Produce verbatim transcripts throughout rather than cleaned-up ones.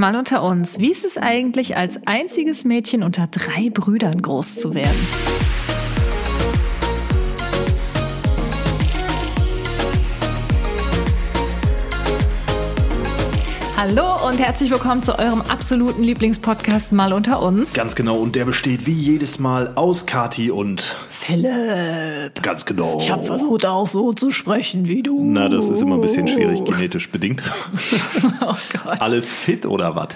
Mal unter uns, wie ist es eigentlich, als einziges Mädchen unter drei Brüdern groß zu werden? Hallo und herzlich willkommen zu eurem absoluten Lieblingspodcast Mal unter uns. Ganz genau, und der besteht wie jedes Mal aus Kathi und Philipp. Ganz genau. Ich habe versucht, auch so zu sprechen wie du. Na, das ist immer ein bisschen schwierig, genetisch bedingt. Oh Gott. Alles fit oder was?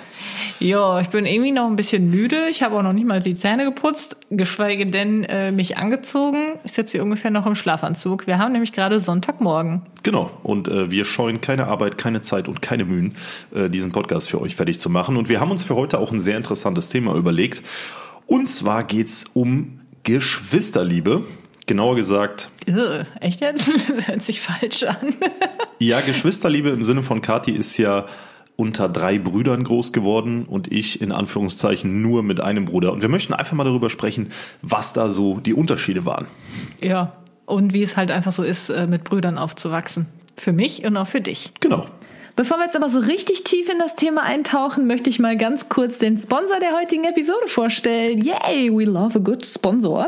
Ja, ich bin irgendwie noch ein bisschen müde. Ich habe auch noch nicht mal die Zähne geputzt, geschweige denn äh, mich angezogen. Ich sitze hier ungefähr noch im Schlafanzug. Wir haben nämlich gerade Sonntagmorgen. Genau, und äh, wir scheuen keine Arbeit, keine Zeit und keine Mühen, äh, diesen Podcast für euch fertig zu machen. Und wir haben uns für heute auch ein sehr interessantes Thema überlegt. Und zwar geht's um Geschwisterliebe. Genauer gesagt... Ugh, echt jetzt? Das hört sich falsch an. Ja, Geschwisterliebe im Sinne von Kathi ist ja unter drei Brüdern groß geworden und ich in Anführungszeichen nur mit einem Bruder. Und wir möchten einfach mal darüber sprechen, was da so die Unterschiede waren. Ja, und wie es halt einfach so ist, mit Brüdern aufzuwachsen. Für mich und auch für dich. Genau. Bevor wir jetzt aber so richtig tief in das Thema eintauchen, möchte ich mal ganz kurz den Sponsor der heutigen Episode vorstellen. Yay, we love a good sponsor.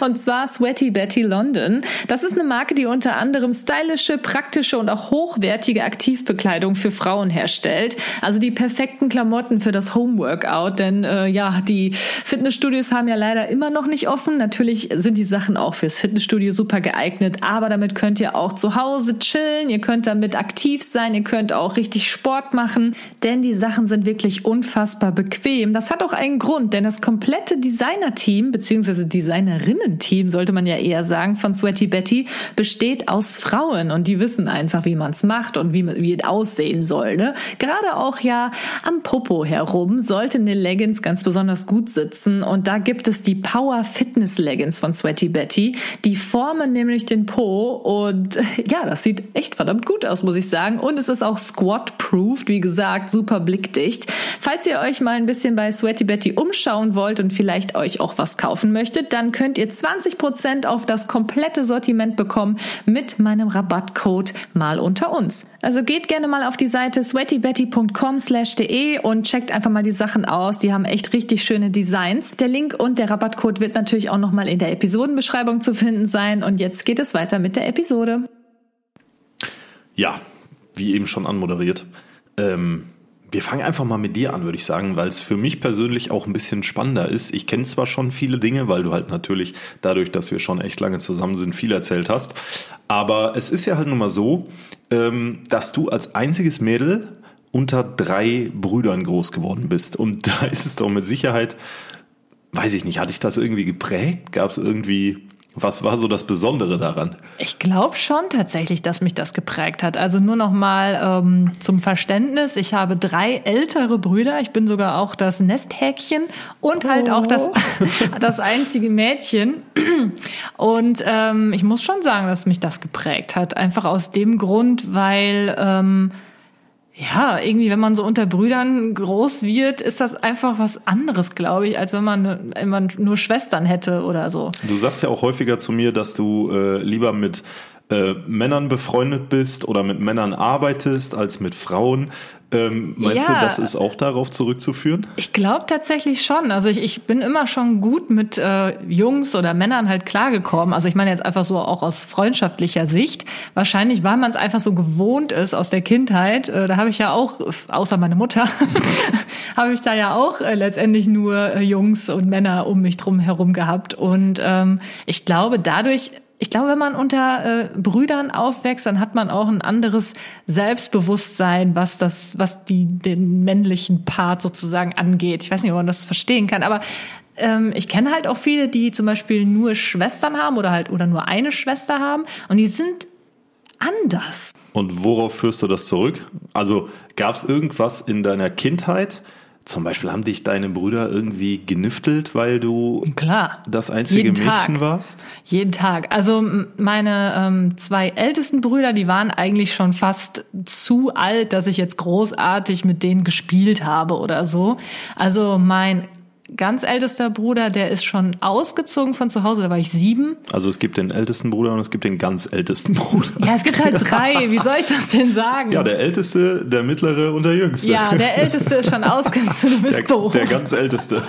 Und zwar Sweaty Betty London. Das ist eine Marke, die unter anderem stylische, praktische und auch hochwertige Aktivbekleidung für Frauen herstellt. Also die perfekten Klamotten für das Homeworkout, denn äh, ja, die Fitnessstudios haben ja leider immer noch nicht offen. Natürlich sind die Sachen auch fürs Fitnessstudio super geeignet, aber damit könnt ihr auch zu Hause chillen, ihr könnt damit aktiv sein, ihr könnt auch richtig Sport machen, denn die Sachen sind wirklich unfassbar bequem. Das hat auch einen Grund, denn das komplette Designer-Team, beziehungsweise Designerinnen-Team, sollte man ja eher sagen, von Sweaty Betty, besteht aus Frauen und die wissen einfach, wie man es macht und wie, wie es aussehen soll. Ne? Gerade auch ja am Popo herum sollte eine Leggings ganz besonders gut sitzen und da gibt es die Power-Fitness-Leggings von Sweaty Betty. Die formen nämlich den Po und ja, das sieht echt verdammt gut aus, muss ich sagen. Und es ist auch squat-proofed, wie gesagt, super blickdicht. Falls ihr euch mal ein bisschen bei Sweaty Betty umschauen wollt und vielleicht euch auch was kaufen möchtet, dann könnt ihr zwanzig Prozent auf das komplette Sortiment bekommen mit meinem Rabattcode Mal unter uns. Also geht gerne mal auf die Seite sweatybetty dot com slash d e und checkt einfach mal die Sachen aus. Die haben echt richtig schöne Designs. Der Link und der Rabattcode wird natürlich auch nochmal in der Episodenbeschreibung zu finden sein. Und jetzt geht es weiter mit der Episode. Ja, wie eben schon anmoderiert. Ähm, wir fangen einfach mal mit dir an, würde ich sagen, weil es für mich persönlich auch ein bisschen spannender ist. Ich kenne zwar schon viele Dinge, weil du halt natürlich dadurch, dass wir schon echt lange zusammen sind, viel erzählt hast. Aber es ist ja halt nun mal so, ähm, dass du als einziges Mädel unter drei Brüdern groß geworden bist. Und da ist es doch mit Sicherheit, weiß ich nicht, hat dich das irgendwie geprägt? Gab es irgendwie... Was war so das Besondere daran? Ich glaube schon tatsächlich, dass mich das geprägt hat. Also nur noch mal ähm, zum Verständnis. Ich habe drei ältere Brüder. Ich bin sogar auch das Nesthäkchen und oh. halt auch das, das einzige Mädchen. Und ähm, ich muss schon sagen, dass mich das geprägt hat. Einfach aus dem Grund, weil... Ähm, Ja, irgendwie, wenn man so unter Brüdern groß wird, ist das einfach was anderes, glaube ich, als wenn man, wenn man nur Schwestern hätte oder so. Du sagst ja auch häufiger zu mir, dass du äh, lieber mit äh, Männern befreundet bist oder mit Männern arbeitest als mit Frauen. Ähm, meinst ja, du, das ist auch darauf zurückzuführen? Ich glaube tatsächlich schon. Also ich, ich bin immer schon gut mit äh, Jungs oder Männern halt klargekommen. Also ich meine jetzt einfach so auch aus freundschaftlicher Sicht. Wahrscheinlich, weil man es einfach so gewohnt ist aus der Kindheit. Äh, da habe ich ja auch, außer meine Mutter, habe ich da ja auch äh, letztendlich nur äh, Jungs und Männer um mich drum herum gehabt. Und ähm, ich glaube dadurch... Ich glaube, wenn man unter äh, Brüdern aufwächst, dann hat man auch ein anderes Selbstbewusstsein, was das, was die den männlichen Part sozusagen angeht. Ich weiß nicht, ob man das verstehen kann, aber ähm, ich kenne halt auch viele, die zum Beispiel nur Schwestern haben oder halt oder nur eine Schwester haben und die sind anders. Und worauf führst du das zurück? Also gab es irgendwas in deiner Kindheit? Zum Beispiel haben dich deine Brüder irgendwie geniftelt, weil du Klar. das einzige Mädchen warst? Jeden Tag. Also meine ähm, zwei ältesten Brüder, die waren eigentlich schon fast zu alt, dass ich jetzt großartig mit denen gespielt habe oder so. Also mein ganz ältester Bruder, der ist schon ausgezogen von zu Hause, da war ich sieben. Also es gibt den ältesten Bruder und es gibt den ganz ältesten Bruder. Ja, es gibt halt drei, wie soll ich das denn sagen? Ja, der älteste, der mittlere und der jüngste. Ja, der älteste ist schon ausgezogen, du bist der, doof. Der ganz älteste.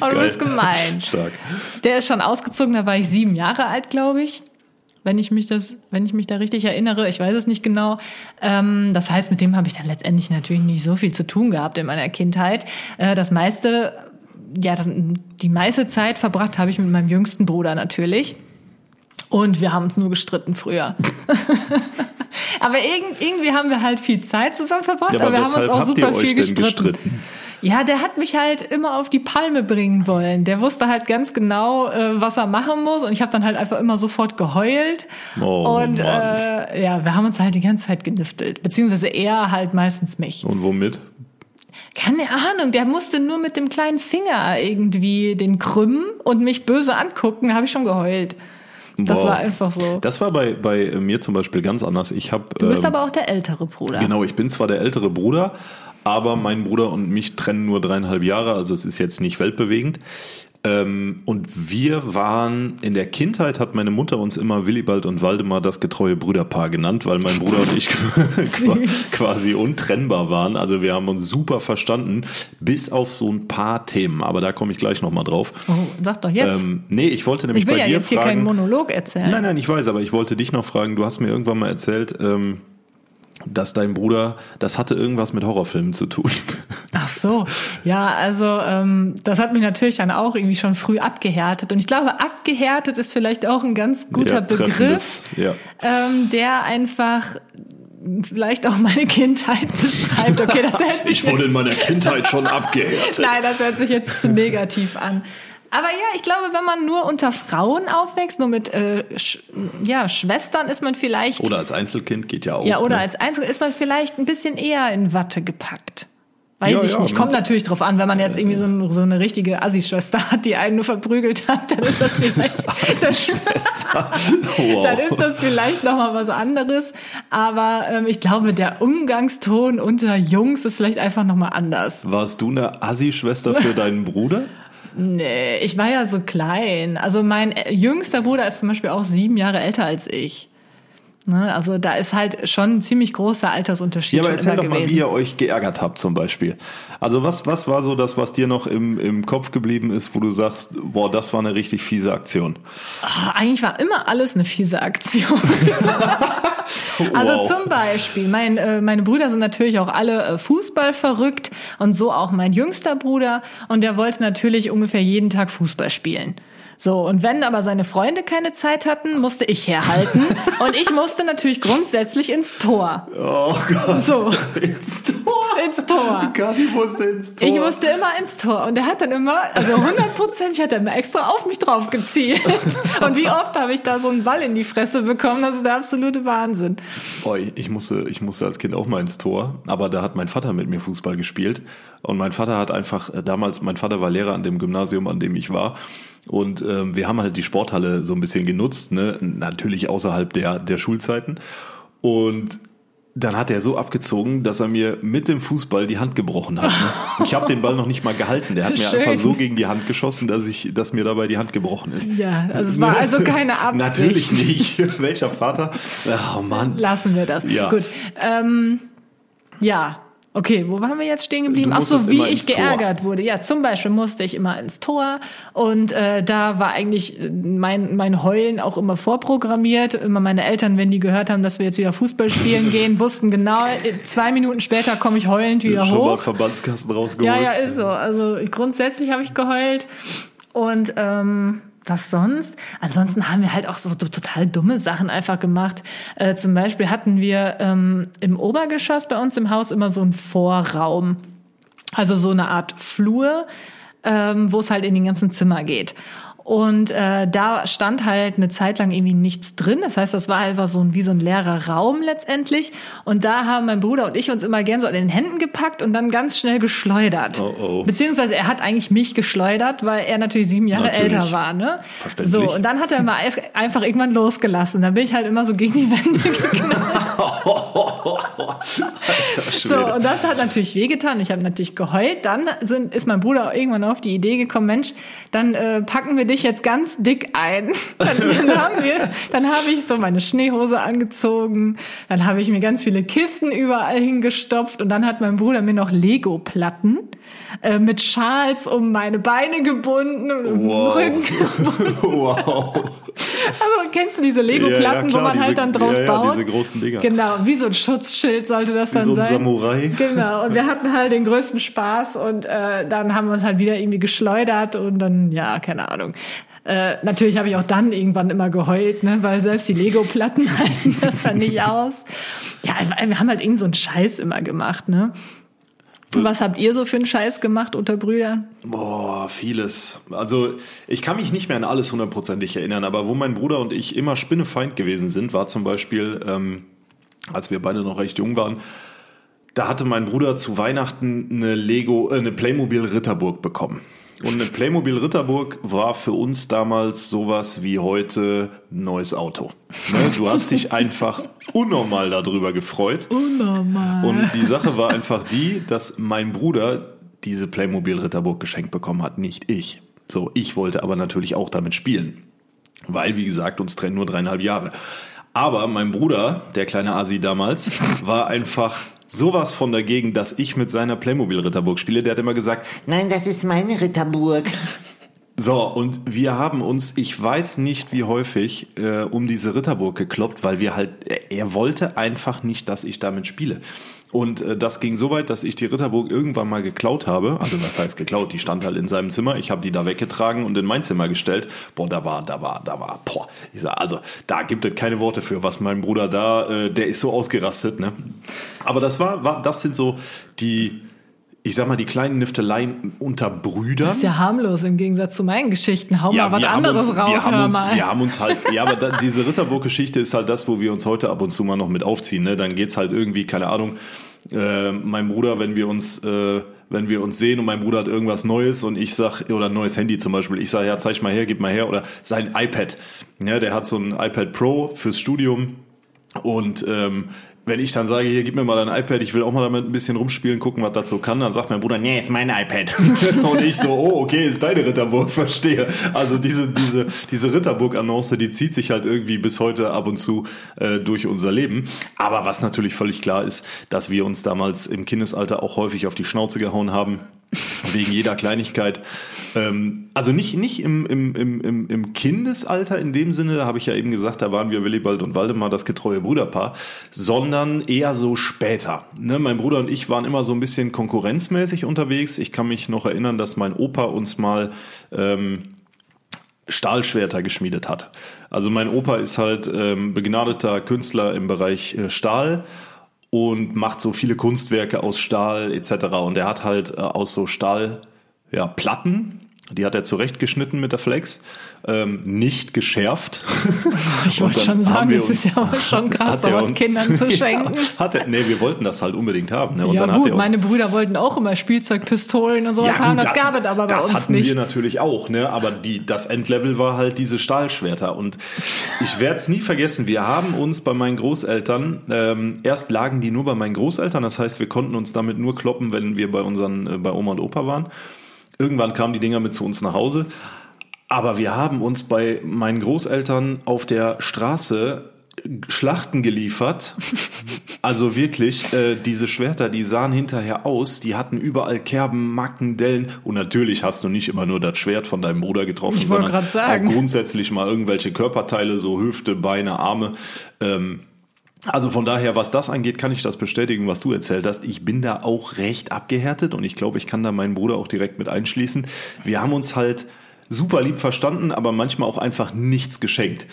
Oh, du bist gemein. Stark. Der ist schon ausgezogen, da war ich sieben Jahre alt, glaube ich. Wenn ich mich das, wenn ich mich da richtig erinnere, ich weiß es nicht genau. Ähm, das heißt, mit dem habe ich dann letztendlich natürlich nicht so viel zu tun gehabt in meiner Kindheit. Äh, das meiste... Ja, das, die meiste Zeit verbracht habe ich mit meinem jüngsten Bruder natürlich. Und wir haben uns nur gestritten früher. Aber irg- irgendwie haben wir halt viel Zeit zusammen verbracht, ja, aber, aber wir haben uns auch super viel gestritten. gestritten. Ja, der hat mich halt immer auf die Palme bringen wollen. Der wusste halt ganz genau, äh, was er machen muss. Und ich habe dann halt einfach immer sofort geheult. Oh, und äh, ja, wir haben uns halt die ganze Zeit genüftelt. Beziehungsweise er halt meistens mich. Und womit? Keine Ahnung, der musste nur mit dem kleinen Finger irgendwie den krümmen und mich böse angucken, da habe ich schon geheult. Das Boah. war einfach so. Das war bei, bei mir zum Beispiel ganz anders. Ich hab, du bist ähm, aber auch der ältere Bruder. Genau, ich bin zwar der ältere Bruder, aber mein Bruder und mich trennen nur dreieinhalb Jahre, also es ist jetzt nicht weltbewegend. Ähm, und wir waren, in der Kindheit hat meine Mutter uns immer Willibald und Waldemar das getreue Brüderpaar genannt, weil mein Bruder und ich quasi untrennbar waren. Also wir haben uns super verstanden, bis auf so ein paar Themen. Aber da komme ich gleich nochmal drauf. Oh, sag doch jetzt. Ähm, nee, ich wollte nämlich ich will bei ja dir jetzt fragen, hier keinen Monolog erzählen. Nein, nein, ich weiß, aber ich wollte dich noch fragen. Du hast mir irgendwann mal erzählt, ähm, dass dein Bruder, das hatte irgendwas mit Horrorfilmen zu tun. Ach so, ja, also ähm, das hat mich natürlich dann auch irgendwie schon früh abgehärtet. Und ich glaube, abgehärtet ist vielleicht auch ein ganz guter ja, Begriff, ja. ähm, der einfach vielleicht auch meine Kindheit beschreibt. Okay, das hört sich ich wurde in meiner Kindheit schon abgehärtet. Nein, das hört sich jetzt zu negativ an. Aber ja, ich glaube, wenn man nur unter Frauen aufwächst, nur mit äh, Sch- ja, Schwestern ist man vielleicht... Oder als Einzelkind geht ja auch. Ja, oder ne? als Einzelkind ist man vielleicht ein bisschen eher in Watte gepackt. Weiß ja, ich ja, nicht. Kommt ne? natürlich drauf an, wenn man jetzt irgendwie so, ein, so eine richtige Assi-Schwester hat, die einen nur verprügelt hat, dann ist das vielleicht... Assi-Schwester. Wow. Dann ist das vielleicht nochmal was anderes. Aber ähm, ich glaube, der Umgangston unter Jungs ist vielleicht einfach nochmal anders. Warst du eine Assi-Schwester für deinen Bruder? Nee, ich war ja so klein. Also mein jüngster Bruder ist zum Beispiel auch sieben Jahre älter als ich. Ne, also da ist halt schon ein ziemlich großer Altersunterschied gewesen. Ja, aber erzähl doch gewesen. mal, wie ihr euch geärgert habt zum Beispiel. Also was, was war so das, was dir noch im, im Kopf geblieben ist, wo du sagst, boah, das war eine richtig fiese Aktion? Ach, eigentlich war immer alles eine fiese Aktion. Wow. Also zum Beispiel, mein, äh, meine Brüder sind natürlich auch alle äh, Fußball verrückt und so auch mein jüngster Bruder und der wollte natürlich ungefähr jeden Tag Fußball spielen. So, und wenn aber seine Freunde keine Zeit hatten, musste ich herhalten und ich musste natürlich grundsätzlich ins Tor. Oh Gott, so. ins Tor. Ins Tor. Gott, ich musste ins Tor. Ich musste immer ins Tor und er hat dann immer, also hundertprozentig hat er immer extra auf mich drauf gezielt und wie oft habe ich da so einen Ball in die Fresse bekommen, das ist der absolute Wahnsinn. Oh, ich musste, ich musste als Kind auch mal ins Tor, aber da hat mein Vater mit mir Fußball gespielt und mein Vater hat einfach, damals, mein Vater war Lehrer an dem Gymnasium, an dem ich war. Und ähm, wir haben halt die Sporthalle so ein bisschen genutzt, ne? Natürlich außerhalb der, der Schulzeiten. Und Dann hat er so abgezogen, dass er mir mit dem Fußball die Hand gebrochen hat. Ne? Ich habe den Ball noch nicht mal gehalten. Der hat mir Schön. einfach so gegen die Hand geschossen, dass ich, dass mir dabei die Hand gebrochen ist. Ja, also es war also keine Absicht. Natürlich nicht. Welcher Vater? Oh Mann. Lassen wir das. Ja. Gut. Ähm, ja. Okay, wo waren wir jetzt stehen geblieben? Ach so, wie ich geärgert wurde. Ja, zum Beispiel musste ich immer ins Tor und äh, da war eigentlich mein mein Heulen auch immer vorprogrammiert. Immer meine Eltern, wenn die gehört haben, dass wir jetzt wieder Fußball spielen gehen, wussten genau, zwei Minuten später komme ich heulend wieder hoch. Schon mal Verbandskasten rausgeholt. Ja, ja, ist so. Also grundsätzlich habe ich geheult und ähm, was sonst? Ansonsten haben wir halt auch so total dumme Sachen einfach gemacht. Äh, zum Beispiel hatten wir ähm, im Obergeschoss bei uns im Haus immer so einen Vorraum. Also so eine Art Flur, ähm, wo es halt in die ganzen Zimmer geht. Und äh, da stand halt eine Zeit lang irgendwie nichts drin. Das heißt, das war halt so ein, wie so ein leerer Raum letztendlich. Und da haben mein Bruder und ich uns immer gern so an den Händen gepackt und dann ganz schnell geschleudert. Oh, oh. Beziehungsweise er hat eigentlich mich geschleudert, weil er natürlich sieben Jahre natürlich. älter war. Ne? So, und dann hat er mal einfach irgendwann losgelassen. Dann bin ich halt immer so gegen die Wände geknallt. So, und das hat natürlich wehgetan. Ich habe natürlich geheult. Dann sind, ist mein Bruder irgendwann auf die Idee gekommen, Mensch, dann äh, packen wir dich jetzt ganz dick ein. Dann, dann haben wir, dann habe ich so meine Schneehose angezogen, dann habe ich mir ganz viele Kissen überall hingestopft und dann hat mein Bruder mir noch Lego-Platten äh, mit Schals um meine Beine gebunden und wow. Rücken gebunden. Wow. Also kennst du diese Lego-Platten, ja, ja, wo man diese, halt dann drauf ja, ja, baut? Diese großen Dinger. Genau, wie so ein Schutzschild sollte das wie dann so ein sein. Samurai. Genau, und wir hatten halt den größten Spaß und äh, dann haben wir uns halt wieder irgendwie geschleudert und dann, ja, keine Ahnung. Äh, natürlich habe ich auch dann irgendwann immer geheult, ne, weil selbst die Lego-Platten halten das dann nicht aus. Ja, wir haben halt irgend so einen Scheiß immer gemacht, ne? Und was habt ihr so für einen Scheiß gemacht unter Brüdern? Boah, vieles. Also ich kann mich nicht mehr an alles hundertprozentig erinnern, aber wo mein Bruder und ich immer spinnefeind gewesen sind, war zum Beispiel, ähm, als wir beide noch recht jung waren, da hatte mein Bruder zu Weihnachten eine Lego, äh, eine Playmobil-Ritterburg bekommen. Und eine Playmobil Ritterburg war für uns damals sowas wie heute ein neues Auto. Ne? Du hast dich einfach unnormal darüber gefreut. Unnormal. Und die Sache war einfach die, dass mein Bruder diese Playmobil Ritterburg geschenkt bekommen hat, nicht ich. So, ich wollte aber natürlich auch damit spielen. Weil, wie gesagt, uns trennen nur dreieinhalb Jahre. Aber mein Bruder, der kleine Asi damals, war einfach sowas von dagegen, dass ich mit seiner Playmobil-Ritterburg spiele. Der hat immer gesagt, nein, das ist meine Ritterburg. So, und wir haben uns, ich weiß nicht wie häufig, äh, um diese Ritterburg gekloppt, weil wir halt, er wollte einfach nicht, dass ich damit spiele. Und äh, das ging so weit, dass ich die Ritterburg irgendwann mal geklaut habe. Also was heißt geklaut? Die stand halt in seinem Zimmer. Ich habe die da weggetragen und in mein Zimmer gestellt. Boah, da war, da war, da war, boah. Ich sag, also da gibt es keine Worte für, was mein Bruder da, äh, der ist so ausgerastet, ne? Aber das war, war, das sind so die, ich sag mal, die kleinen Nifteleien unter Brüdern. Das ist ja harmlos im Gegensatz zu meinen Geschichten. Hau ja, mal was anderes uns, raus, wir haben, uns, wir haben uns halt, ja, aber da, diese Ritterburg-Geschichte ist halt das, wo wir uns heute ab und zu mal noch mit aufziehen. Ne? Dann geht's halt irgendwie, keine Ahnung, äh, mein Bruder, wenn wir uns, äh, wenn wir uns sehen und mein Bruder hat irgendwas Neues und ich sag, oder ein neues Handy zum Beispiel, ich sag, ja, zeig mal her, gib mal her, oder sein iPad. Ja, der hat so ein iPad Pro fürs Studium und, ähm, wenn ich dann sage, hier, gib mir mal dein iPad, ich will auch mal damit ein bisschen rumspielen, gucken, was das so kann, dann sagt mein Bruder, nee, ist mein iPad. Und ich so, oh, okay, ist deine Ritterburg, verstehe. Also diese diese diese Ritterburg-Annonce, die zieht sich halt irgendwie bis heute ab und zu äh, durch unser Leben. Aber was natürlich völlig klar ist, dass wir uns damals im Kindesalter auch häufig auf die Schnauze gehauen haben, wegen jeder Kleinigkeit. Ähm, also nicht nicht im, im, im, im Kindesalter in dem Sinne, da habe ich ja eben gesagt, da waren wir Willibald und Waldemar, das getreue Brüderpaar, sondern eher so später. Ne, mein Bruder und ich waren immer so ein bisschen konkurrenzmäßig unterwegs. Ich kann mich noch erinnern, dass mein Opa uns mal ähm, Stahlschwerter geschmiedet hat. Also mein Opa ist halt ähm, begnadeter Künstler im Bereich äh, Stahl und macht so viele Kunstwerke aus Stahl et cetera. Und er hat halt äh, aus so Stahl, ja, Platten Die hat er zurechtgeschnitten mit der Flex, ähm, nicht geschärft. Ich wollte schon sagen, das uns, ist ja auch schon krass, sowas uns, Kindern zu schenken. Ja, hat er, nee, wir wollten das halt unbedingt haben. Ne? Und ja dann gut, hat er uns, meine Brüder wollten auch immer Spielzeugpistolen und sowas ja, haben, das gab es aber bei uns nicht. Das hatten wir natürlich auch, ne? Aber die, das Endlevel war halt diese Stahlschwerter. Und ich werde es nie vergessen, wir haben uns bei meinen Großeltern, ähm, erst lagen die nur bei meinen Großeltern, das heißt, wir konnten uns damit nur kloppen, wenn wir bei, unseren, äh, bei Oma und Opa waren. Irgendwann kamen die Dinger mit zu uns nach Hause. Aber wir haben uns bei meinen Großeltern auf der Straße Schlachten geliefert. Also wirklich, äh, diese Schwerter, die sahen hinterher aus. Die hatten überall Kerben, Macken, Dellen. Und natürlich hast du nicht immer nur das Schwert von deinem Bruder getroffen, ich sondern auch grundsätzlich mal irgendwelche Körperteile, so Hüfte, Beine, Arme. Ähm, Also von daher, was das angeht, kann ich das bestätigen, was du erzählt hast. Ich bin da auch recht abgehärtet und ich glaube, ich kann da meinen Bruder auch direkt mit einschließen. Wir haben uns halt super lieb verstanden, aber manchmal auch einfach nichts geschenkt.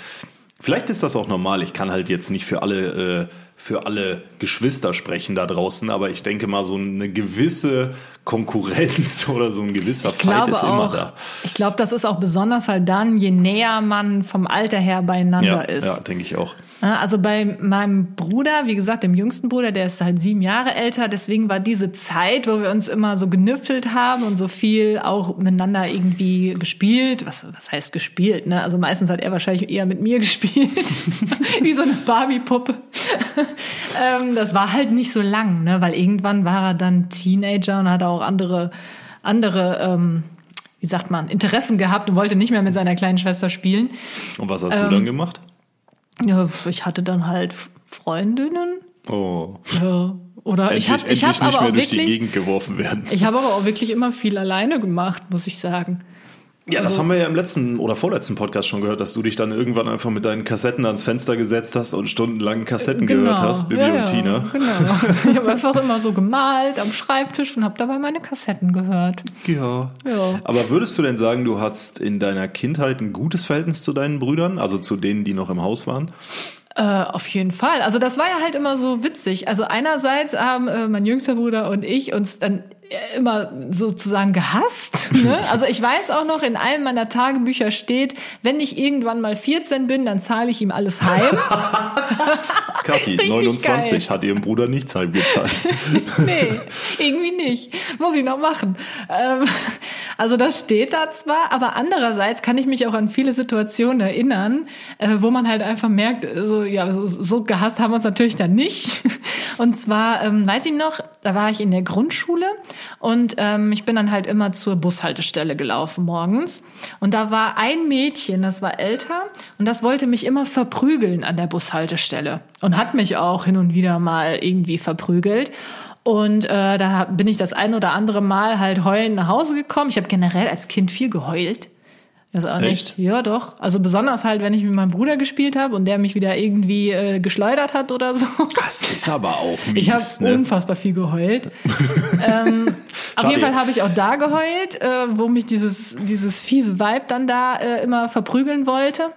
Vielleicht ist das auch normal. Ich kann halt jetzt nicht für alle, äh, für alle Geschwister sprechen da draußen, aber ich denke mal, so eine gewisse Konkurrenz oder so ein gewisser Fight ist immer da. Ich glaube, das ist auch besonders halt dann, je näher man vom Alter her beieinander ist. Ja, denke ich auch. Also bei meinem Bruder, wie gesagt, dem jüngsten Bruder, der ist halt sieben Jahre älter, deswegen war diese Zeit, wo wir uns immer so genüffelt haben und so viel auch miteinander irgendwie gespielt, was, was heißt gespielt, ne? Also meistens hat er wahrscheinlich eher mit mir gespielt, wie so eine Barbie-Puppe. ähm, das war halt nicht so lang, ne? Weil irgendwann war er dann Teenager und hat auch andere, andere ähm, wie sagt man, Interessen gehabt und wollte nicht mehr mit seiner kleinen Schwester spielen. Und was hast ähm, du dann gemacht? Ja, ich hatte dann halt Freundinnen. Oh. Ja. Oder endlich, ich habe ich hab aber auch wirklich ich habe aber auch wirklich immer viel alleine gemacht, muss ich sagen. Ja, also, das haben wir ja im letzten oder vorletzten Podcast schon gehört, dass du dich dann irgendwann einfach mit deinen Kassetten ans Fenster gesetzt hast und stundenlang Kassetten genau, gehört hast, Bibi ja, und Tina. Genau. Ich habe einfach immer so gemalt am Schreibtisch und habe dabei meine Kassetten gehört. Ja. ja. Aber würdest du denn sagen, du hattest in deiner Kindheit ein gutes Verhältnis zu deinen Brüdern, also zu denen, die noch im Haus waren? Äh, auf jeden Fall. Also das war ja halt immer so witzig. Also einerseits haben äh, mein jüngster Bruder und ich uns dann immer sozusagen gehasst. Ne? Also ich weiß auch noch, in einem meiner Tagebücher steht, wenn ich irgendwann mal vierzehn bin, dann zahle ich ihm alles heim. Kathi, neunundzwanzig, geil. Hat ihrem Bruder nichts heimgezahlt. Nee, irgendwie nicht. Muss ich noch machen. Ähm, also das steht da zwar, aber andererseits kann ich mich auch an viele Situationen erinnern, äh, wo man halt einfach merkt, so, ja, so, so gehasst haben wir es natürlich dann nicht. Und zwar, ähm, weiß ich noch, da war ich in der Grundschule und ähm, ich bin dann halt immer zur Bushaltestelle gelaufen morgens. Und da war ein Mädchen, das war älter und das wollte mich immer verprügeln an der Bushaltestelle. Und hat mich auch hin und wieder mal irgendwie verprügelt. Und äh, da bin ich das ein oder andere Mal halt heulend nach Hause gekommen. Ich habe generell als Kind viel geheult. Das auch nicht. Echt? Ja, doch. Also besonders halt, wenn ich mit meinem Bruder gespielt habe und der mich wieder irgendwie äh, geschleudert hat oder so. Das ist aber auch mies. Ich habe ne? unfassbar viel geheult. ähm, auf jeden Fall habe ich auch da geheult, äh, wo mich dieses dieses fiese Vibe dann da äh, immer verprügeln wollte.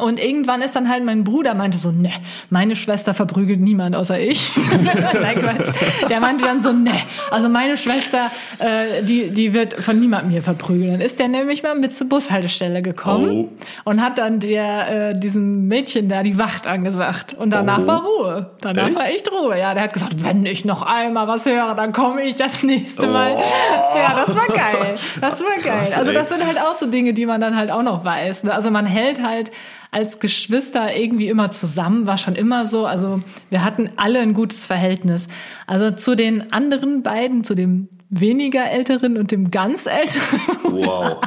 Und irgendwann ist dann halt mein Bruder, meinte so, ne, meine Schwester verprügelt niemand außer ich. Nein, Quatsch. Der meinte dann so, ne, also meine Schwester, äh, die die wird von niemandem hier verprügeln. Dann ist der nämlich mal mit zur Bushaltestelle gekommen oh. und hat dann der äh, diesem Mädchen da die Wacht angesagt. Und danach oh. war Ruhe. Danach echt? war echt Ruhe. Ja, der hat gesagt, wenn ich noch einmal was höre, dann komme ich das nächste Mal. Oh. Ja, das war geil. Das war geil. Krass, also das ey. sind halt auch so Dinge, die man dann halt auch noch weiß. Ne? Also man hält halt als Geschwister irgendwie immer zusammen, war schon immer so. Also wir hatten alle ein gutes Verhältnis. Also zu den anderen beiden, zu dem weniger Älteren und dem ganz Älteren. Wow,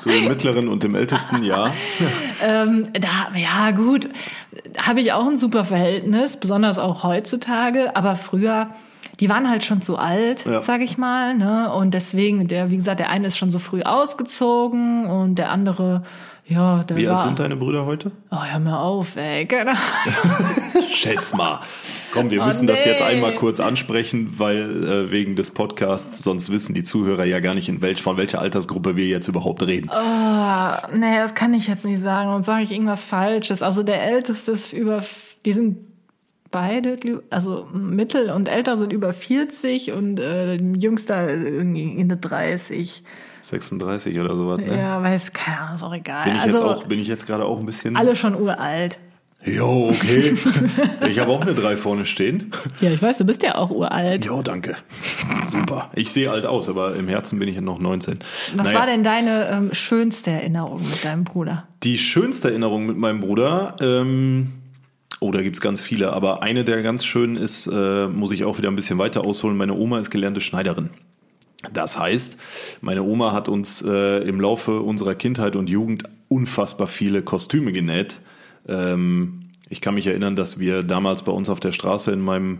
zu dem Mittleren und dem Ältesten, ja. ähm, da, ja gut, habe ich auch ein super Verhältnis, besonders auch heutzutage. Aber früher, die waren halt schon zu alt, ja. sag ich mal. Ne? Und deswegen, der, wie gesagt, der eine ist schon so früh ausgezogen und der andere... Ja, der Wie war. alt sind deine Brüder heute? Oh, hör mal auf, ey. Genau. Schätz mal. Komm, wir oh, müssen nee. das jetzt einmal kurz ansprechen, weil äh, wegen des Podcasts, sonst wissen die Zuhörer ja gar nicht, in welch, von welcher Altersgruppe wir jetzt überhaupt reden. Oh, nee, das kann ich jetzt nicht sagen. Und sage ich irgendwas Falsches. Also der Älteste ist über, die sind beide, also mittel und älter sind über vierzig und äh, jüngster irgendwie in der dreißig. sechsunddreißig oder sowas, ne? Ja, weiß, keine Ahnung, ist auch egal. Bin ich, also, jetzt, auch, bin ich jetzt gerade auch ein bisschen... Alle schon uralt. Jo, okay. Ich habe auch eine drei vorne stehen. Ja, ich weiß, du bist ja auch uralt. Jo, danke. Super. Ich sehe alt aus, aber im Herzen bin ich noch neunzehn. Was naja. war denn deine ähm, schönste Erinnerung mit deinem Bruder? Die schönste Erinnerung mit meinem Bruder... Ähm Oh, da gibt es ganz viele, aber eine der ganz schönen ist, äh, muss ich auch wieder ein bisschen weiter ausholen, meine Oma ist gelernte Schneiderin. Das heißt, meine Oma hat uns äh, im Laufe unserer Kindheit und Jugend unfassbar viele Kostüme genäht. Ähm, ich kann mich erinnern, dass wir damals bei uns auf der Straße in meinem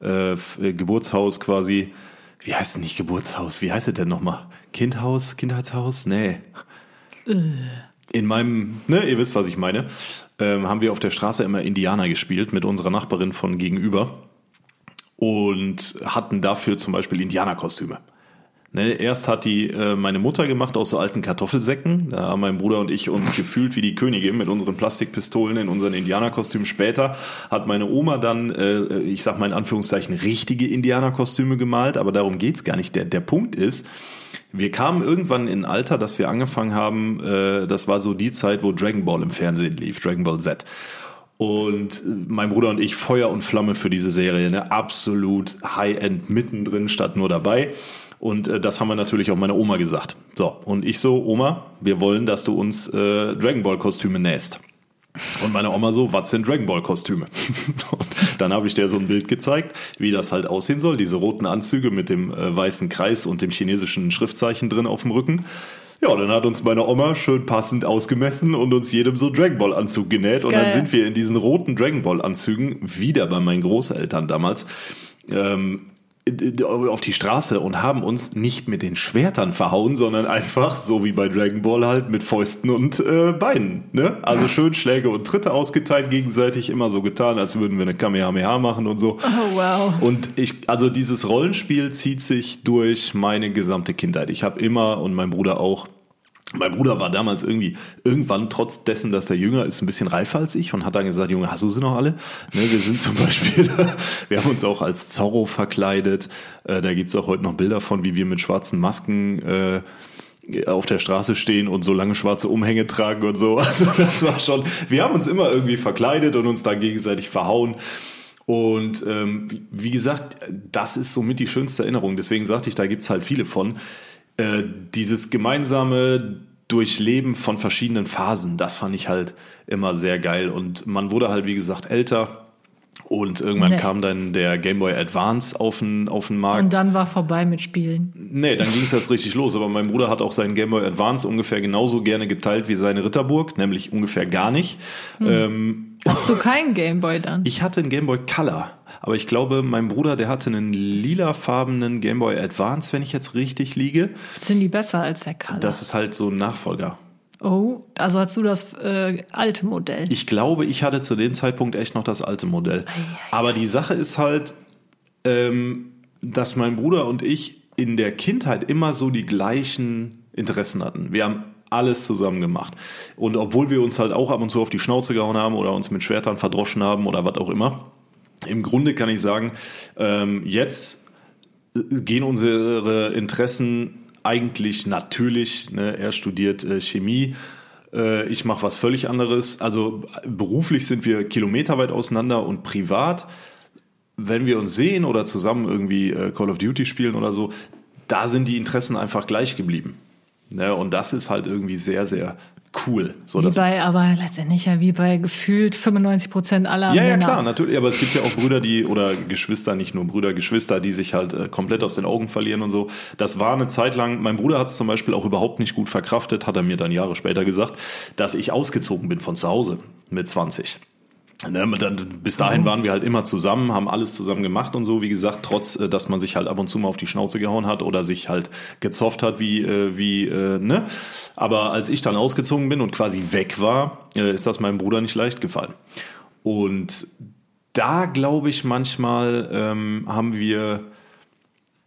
äh, Geburtshaus quasi, wie heißt es nicht Geburtshaus, wie heißt es denn nochmal? Kindhaus, Kindheitshaus? Nee. In meinem, ne, ihr wisst, was ich meine. Ähm, haben wir auf der Straße immer Indianer gespielt mit unserer Nachbarin von gegenüber und hatten dafür zum Beispiel Indianerkostüme. Ne, erst hat die äh, meine Mutter gemacht aus so alten Kartoffelsäcken. Da haben mein Bruder und ich uns gefühlt wie die Könige mit unseren Plastikpistolen in unseren Indianerkostümen. Später hat meine Oma dann, äh, ich sag mal in Anführungszeichen, richtige Indianerkostüme gemalt, aber darum geht's gar nicht. Der, der Punkt ist, wir kamen irgendwann in ein Alter, dass wir angefangen haben, äh, das war so die Zeit, wo Dragon Ball im Fernsehen lief, Dragon Ball Z. Und mein Bruder und ich Feuer und Flamme für diese Serie, ne? Absolut High-End mittendrin statt nur dabei. Und äh, das haben wir natürlich auch meiner Oma gesagt. So, und ich so, Oma, wir wollen, dass du uns äh, Dragon Ball Kostüme nähst. Und meine Oma so, was sind Dragon Ball Kostüme? Und dann habe ich der so ein Bild gezeigt, wie das halt aussehen soll. Diese roten Anzüge mit dem äh, weißen Kreis und dem chinesischen Schriftzeichen drin auf dem Rücken. Ja, dann hat uns meine Oma schön passend ausgemessen und uns jedem so Dragon Ball Anzug genäht. Geil. Und dann sind wir in diesen roten Dragon Ball Anzügen wieder bei meinen Großeltern damals ähm, auf die Straße und haben uns nicht mit den Schwertern verhauen, sondern einfach, so wie bei Dragon Ball halt, mit Fäusten und äh, Beinen. Ne? Also schön Schläge und Tritte ausgeteilt gegenseitig, immer so getan, als würden wir eine Kamehameha machen und so. Oh, wow. Und ich, also dieses Rollenspiel zieht sich durch meine gesamte Kindheit. Ich habe immer, und mein Bruder auch, mein Bruder war damals irgendwie, irgendwann trotz dessen, dass der jünger ist, ein bisschen reifer als ich und hat dann gesagt, Junge, hast du sie noch alle? Ne, wir sind zum Beispiel, wir haben uns auch als Zorro verkleidet. Äh, da gibt's auch heute noch Bilder von, wie wir mit schwarzen Masken äh, auf der Straße stehen und so lange schwarze Umhänge tragen und so. Also das war schon, wir haben uns immer irgendwie verkleidet und uns dann gegenseitig verhauen. Und ähm, wie gesagt, das ist somit die schönste Erinnerung. Deswegen sagte ich, da gibt's halt viele von. Äh, dieses gemeinsame Durchleben von verschiedenen Phasen, das fand ich halt immer sehr geil. Und man wurde halt, wie gesagt, älter. Und irgendwann nee. kam dann der Game Boy Advance auf den, auf den Markt. Und dann war vorbei mit Spielen. Nee, dann ging es erst richtig los. Aber mein Bruder hat auch seinen Game Boy Advance ungefähr genauso gerne geteilt wie seine Ritterburg, nämlich ungefähr gar nicht. Hm. Ähm, Hast du keinen Game Boy dann? Ich hatte einen Game Boy Color. Aber ich glaube, mein Bruder, der hatte einen lilafarbenen Game Boy Advance, wenn ich jetzt richtig liege. Sind die besser als der Color? Das ist halt so ein Nachfolger. Oh, also hast du das äh, alte Modell? Ich glaube, ich hatte zu dem Zeitpunkt echt noch das alte Modell. Ei, ei, ei. Aber die Sache ist halt, ähm, dass mein Bruder und ich in der Kindheit immer so die gleichen Interessen hatten. Wir haben alles zusammen gemacht. Und obwohl wir uns halt auch ab und zu auf die Schnauze gehauen haben oder uns mit Schwertern verdroschen haben oder was auch immer, im Grunde kann ich sagen, ähm, jetzt gehen unsere Interessen eigentlich natürlich, ne? Er studiert äh, Chemie, äh, ich mache was völlig anderes. Also beruflich sind wir kilometerweit auseinander und privat, wenn wir uns sehen oder zusammen irgendwie äh, Call of Duty spielen oder so, da sind die Interessen einfach gleich geblieben. Ne? Und das ist halt irgendwie sehr, sehr cool. So, wie bei, aber letztendlich ja wie bei gefühlt fünfundneunzig Prozent aller Männer. Ja, ja, klar, natürlich. Aber es gibt ja auch Brüder, die, oder Geschwister, nicht nur Brüder, Geschwister, die sich halt äh, komplett aus den Augen verlieren und so. Das war eine Zeit lang, mein Bruder hat es zum Beispiel auch überhaupt nicht gut verkraftet, hat er mir dann Jahre später gesagt, dass ich ausgezogen bin von zu Hause mit zwanzig. Ne, dann, bis dahin waren wir halt immer zusammen, haben alles zusammen gemacht und so, wie gesagt, trotz, dass man sich halt ab und zu mal auf die Schnauze gehauen hat oder sich halt gezofft hat, wie, äh, wie, äh, ne. Aber als ich dann ausgezogen bin und quasi weg war, äh, ist das meinem Bruder nicht leicht gefallen. Und da glaube ich manchmal, ähm, haben wir,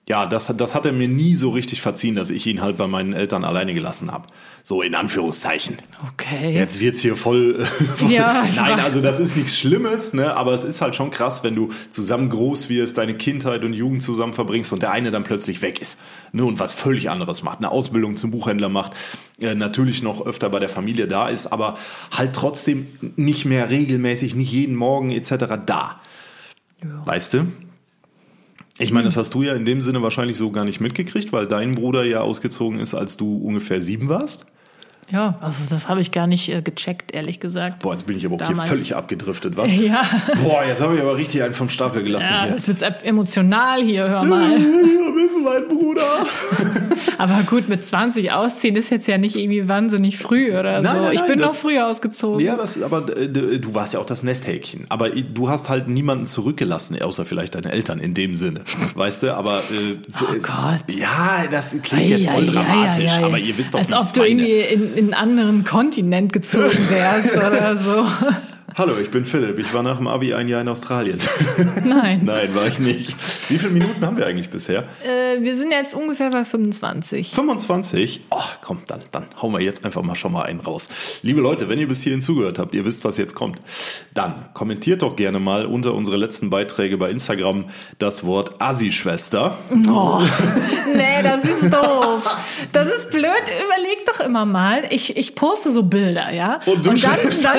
ja, das, das hat er mir nie so richtig verziehen, dass ich ihn halt bei meinen Eltern alleine gelassen habe. So in Anführungszeichen. Okay. Jetzt wird's hier voll... voll ja, nein, also das ist nichts Schlimmes, ne? Aber es ist halt schon krass, wenn du zusammen groß wirst, deine Kindheit und Jugend zusammen verbringst und der eine dann plötzlich weg ist, ne? Und was völlig anderes macht, eine Ausbildung zum Buchhändler macht, äh, natürlich noch öfter bei der Familie da ist, aber halt trotzdem nicht mehr regelmäßig, nicht jeden Morgen et cetera da. Ja. Weißt du? Ich meine, das hast du ja in dem Sinne wahrscheinlich so gar nicht mitgekriegt, weil dein Bruder ja ausgezogen ist, als du ungefähr sieben warst. Ja, also das habe ich gar nicht äh, gecheckt, ehrlich gesagt. Boah, jetzt bin ich aber auch damals hier völlig abgedriftet, was? Ja. Boah, jetzt habe ich aber richtig einen vom Stapel gelassen. Ja, hier. Das wird emotional hier, hör mal. Ich vermisse meinen Bruder. Aber gut, mit zwanzig ausziehen ist jetzt ja nicht irgendwie wahnsinnig früh oder nein, so. Nein, nein, ich bin das, noch früher ausgezogen. Ja, das, aber äh, du warst ja auch das Nesthäkchen. Aber äh, du hast halt niemanden zurückgelassen, außer vielleicht deine Eltern in dem Sinne. Weißt du, aber... Äh, oh äh, Gott. Ja, das klingt ei, jetzt voll ei, dramatisch, ei, ei, ei. Aber ihr wisst doch, wie es meine. Als ob du irgendwie in, in einen anderen Kontinent gezogen wärst oder so. Hallo, ich bin Philipp. Ich war nach dem Abi ein Jahr in Australien. Nein. Nein, war ich nicht. Wie viele Minuten haben wir eigentlich bisher? Äh, wir sind jetzt ungefähr bei fünfundzwanzig. fünfundzwanzig? Oh, komm, dann, dann hauen wir jetzt einfach mal schon mal einen raus. Liebe Leute, wenn ihr bis hierhin zugehört habt, ihr wisst, was jetzt kommt, dann kommentiert doch gerne mal unter unsere letzten Beiträge bei Instagram das Wort Assi-Schwester. Oh, nee, das ist doof. Das ist blöd. Überleg doch immer mal. Ich, ich poste so Bilder, ja? Und du Und dann, dann,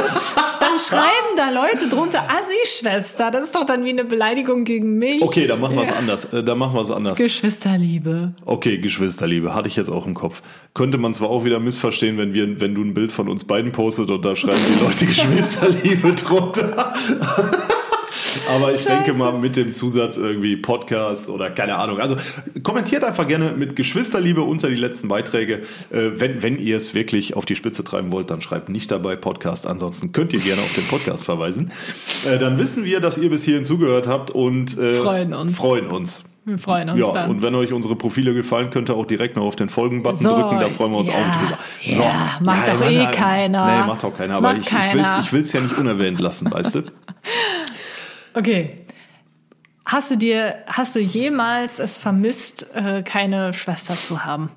dann schreibe Schreiben da Leute drunter Assi-Schwester? Das ist doch dann wie eine Beleidigung gegen mich. Okay, dann machen wir es ja. anders. Dann machen wir es anders. Geschwisterliebe. Okay, Geschwisterliebe. Hatte ich jetzt auch im Kopf. Könnte man zwar auch wieder missverstehen, wenn wir, wenn du ein Bild von uns beiden postest und da schreiben die Leute Geschwisterliebe drunter. Aber ich Scheiße. denke mal mit dem Zusatz irgendwie Podcast oder keine Ahnung. Also kommentiert einfach gerne mit Geschwisterliebe unter die letzten Beiträge. Äh, wenn, wenn ihr es wirklich auf die Spitze treiben wollt, dann schreibt nicht dabei Podcast. Ansonsten könnt ihr gerne auf den Podcast verweisen. Äh, dann wissen wir, dass ihr bis hierhin zugehört habt und äh, freuen uns. Freuen uns. Wir freuen uns ja, dann. Und wenn euch unsere Profile gefallen, könnt ihr auch direkt noch auf den Folgen-Button so, drücken, da freuen wir uns ja, auch drüber. So. Ja, macht ja, doch eh man, keiner. Nee, macht auch keiner, aber macht ich, keiner. ich will es ja nicht unerwähnt lassen, weißt du? Okay. Hast du dir, hast du jemals es vermisst, keine Schwester zu haben?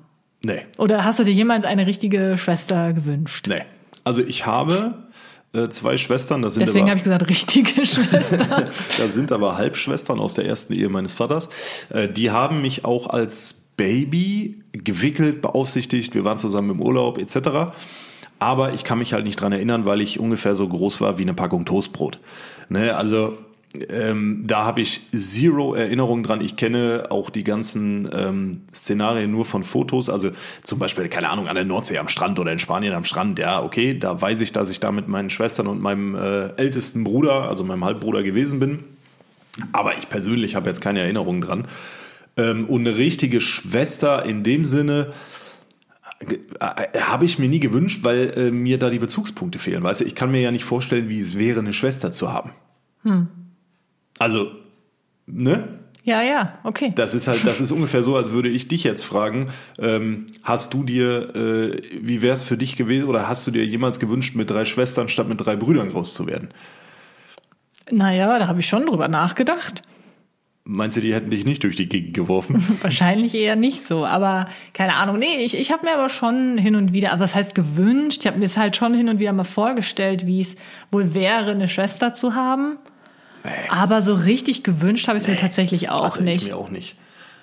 Nee. Oder hast du dir jemals eine richtige Schwester gewünscht? Nee. Also ich habe äh, zwei Schwestern. Das sind Deswegen habe ich gesagt, richtige Schwestern. Das sind aber Halbschwestern aus der ersten Ehe meines Vaters. Äh, die haben mich auch als Baby gewickelt, beaufsichtigt. Wir waren zusammen im Urlaub et cetera. Aber ich kann mich halt nicht dran erinnern, weil ich ungefähr so groß war wie eine Packung Toastbrot. Ne? Also... Ähm, da habe ich zero Erinnerung dran. Ich kenne auch die ganzen ähm, Szenarien nur von Fotos. Also zum Beispiel, keine Ahnung, an der Nordsee am Strand oder in Spanien am Strand. Ja, okay, da weiß ich, dass ich da mit meinen Schwestern und meinem äh, ältesten Bruder, also meinem Halbbruder gewesen bin. Aber ich persönlich habe jetzt keine Erinnerung dran. Ähm, und eine richtige Schwester in dem Sinne habe ich mir nie gewünscht, weil äh, mir da die Bezugspunkte fehlen. Weißt du, ich kann mir ja nicht vorstellen, wie es wäre, eine Schwester zu haben. Hm. Also, ne? Ja, ja, okay. Das ist halt, das ist ungefähr so, als würde ich dich jetzt fragen, ähm, hast du dir, äh, wie wär's für dich gewesen, oder hast du dir jemals gewünscht, mit drei Schwestern statt mit drei Brüdern groß zu werden? Naja, da habe ich schon drüber nachgedacht. Meinst du, die hätten dich nicht durch die Gegend geworfen? Wahrscheinlich eher nicht so, aber keine Ahnung. Nee, ich, ich habe mir aber schon hin und wieder, also das heißt gewünscht, ich habe mir es halt schon hin und wieder mal vorgestellt, wie es wohl wäre, eine Schwester zu haben. Nee. Aber so richtig gewünscht habe ich es nee. mir tatsächlich auch also nicht. Ich mir auch nicht.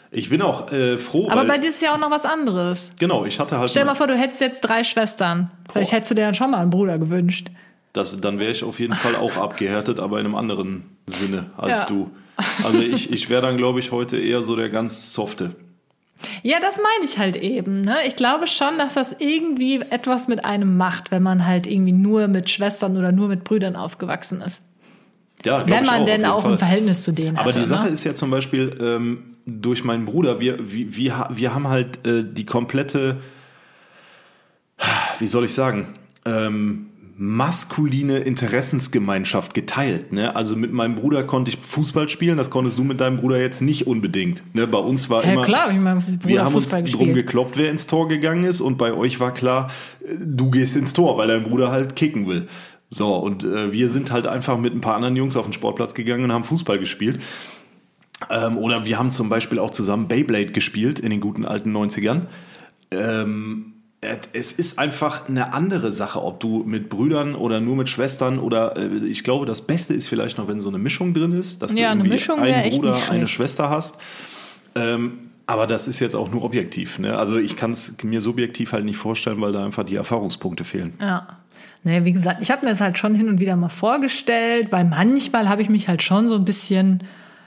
Ich bin auch äh, froh. Aber weil bei dir ist ja auch noch was anderes. Genau, ich hatte halt. Stell mal vor, du hättest jetzt drei Schwestern. Boah. Vielleicht hättest du dir dann schon mal einen Bruder gewünscht. Das, dann wäre ich auf jeden Fall auch abgehärtet, aber in einem anderen Sinne als ja. du. Also ich, ich wäre dann, glaube ich, heute eher so der ganz softe. Ja, das meine ich halt eben. Ne? Ich glaube schon, dass das irgendwie etwas mit einem macht, wenn man halt irgendwie nur mit Schwestern oder nur mit Brüdern aufgewachsen ist. Ja, wenn man auch, denn auch Fall. ein Verhältnis zu denen hat. Aber hatte, die Sache ne? ist ja zum Beispiel, ähm, durch meinen Bruder, wir, wir, wir, wir haben halt äh, die komplette, wie soll ich sagen, ähm, maskuline Interessensgemeinschaft geteilt. Ne? Also mit meinem Bruder konnte ich Fußball spielen, das konntest du mit deinem Bruder jetzt nicht unbedingt. Ne? Bei uns war ja, immer, klar, ich mein Bruder wir haben Fußball uns gespielt. Drum gekloppt, wer ins Tor gegangen ist, und bei euch war klar, du gehst ins Tor, weil dein Bruder halt kicken will. So, und äh, wir sind halt einfach mit ein paar anderen Jungs auf den Sportplatz gegangen und haben Fußball gespielt. Ähm, oder wir haben zum Beispiel auch zusammen Beyblade gespielt in den guten alten neunzigern. Ähm, es ist einfach eine andere Sache, ob du mit Brüdern oder nur mit Schwestern oder äh, ich glaube, das Beste ist vielleicht noch, wenn so eine Mischung drin ist, dass du ja, irgendwie einen Bruder, eine Schwester hast. Ähm, aber das ist jetzt auch nur objektiv. Ne? Also ich kann es mir subjektiv halt nicht vorstellen, weil da einfach die Erfahrungspunkte fehlen. Ja. Naja, wie gesagt, ich habe mir das halt schon hin und wieder mal vorgestellt, weil manchmal habe ich mich halt schon so ein bisschen,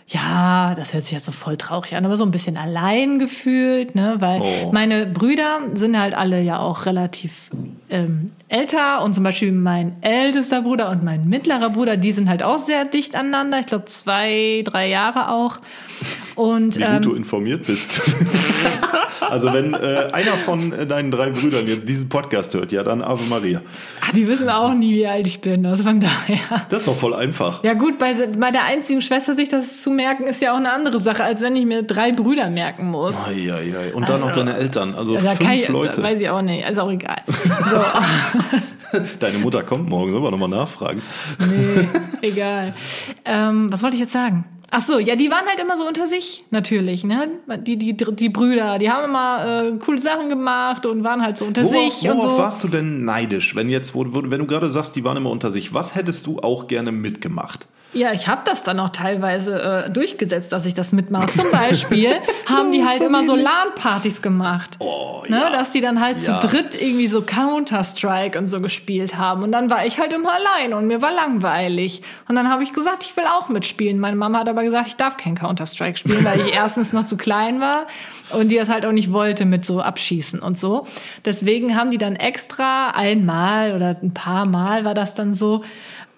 ja, das hört sich jetzt so voll traurig an, aber so ein bisschen allein gefühlt, ne, weil oh. meine Brüder sind halt alle ja auch relativ ähm, älter und zum Beispiel mein ältester Bruder und mein mittlerer Bruder, die sind halt auch sehr dicht aneinander, ich glaube zwei, drei Jahre auch. Und, wie gut ähm, du informiert bist. Also wenn äh, einer von deinen drei Brüdern jetzt diesen Podcast hört, ja, dann Ave Maria. Ach, die wissen auch nie, wie alt ich bin, also von daher. Das ist doch voll einfach. Ja gut, bei, bei der einzigen Schwester sich das zu merken, ist ja auch eine andere Sache, als wenn ich mir drei Brüder merken muss. Ai, ai, ai. Und dann also, noch deine Eltern, also fünf ich, Leute. Weiß ich auch nicht, also auch egal. So. Deine Mutter kommt morgen, sollen wir nochmal nachfragen. Nee, egal. Ähm, was wollte ich jetzt sagen? Ach so, ja, die waren halt immer so unter sich, natürlich, ne? Die, die, die Brüder, die haben immer äh, coole Sachen gemacht und waren halt so unter worauf, sich. Worauf und so. Warst du denn neidisch, wenn jetzt, wo, wenn du gerade sagst, die waren immer unter sich, was hättest du auch gerne mitgemacht? Ja, ich habe das dann auch teilweise äh, durchgesetzt, dass ich das mitmache. Zum Beispiel haben die halt so immer so LAN-Partys gemacht. Oh, ne? Ja. Dass die dann halt ja. zu dritt irgendwie so Counter-Strike und so gespielt haben. Und dann war ich halt immer allein und mir war langweilig. Und dann habe ich gesagt, ich will auch mitspielen. Meine Mama hat aber gesagt, ich darf kein Counter-Strike spielen, weil ich erstens noch zu klein war und die das halt auch nicht wollte mit so Abschießen und so. Deswegen haben die dann extra einmal oder ein paar Mal war das dann so,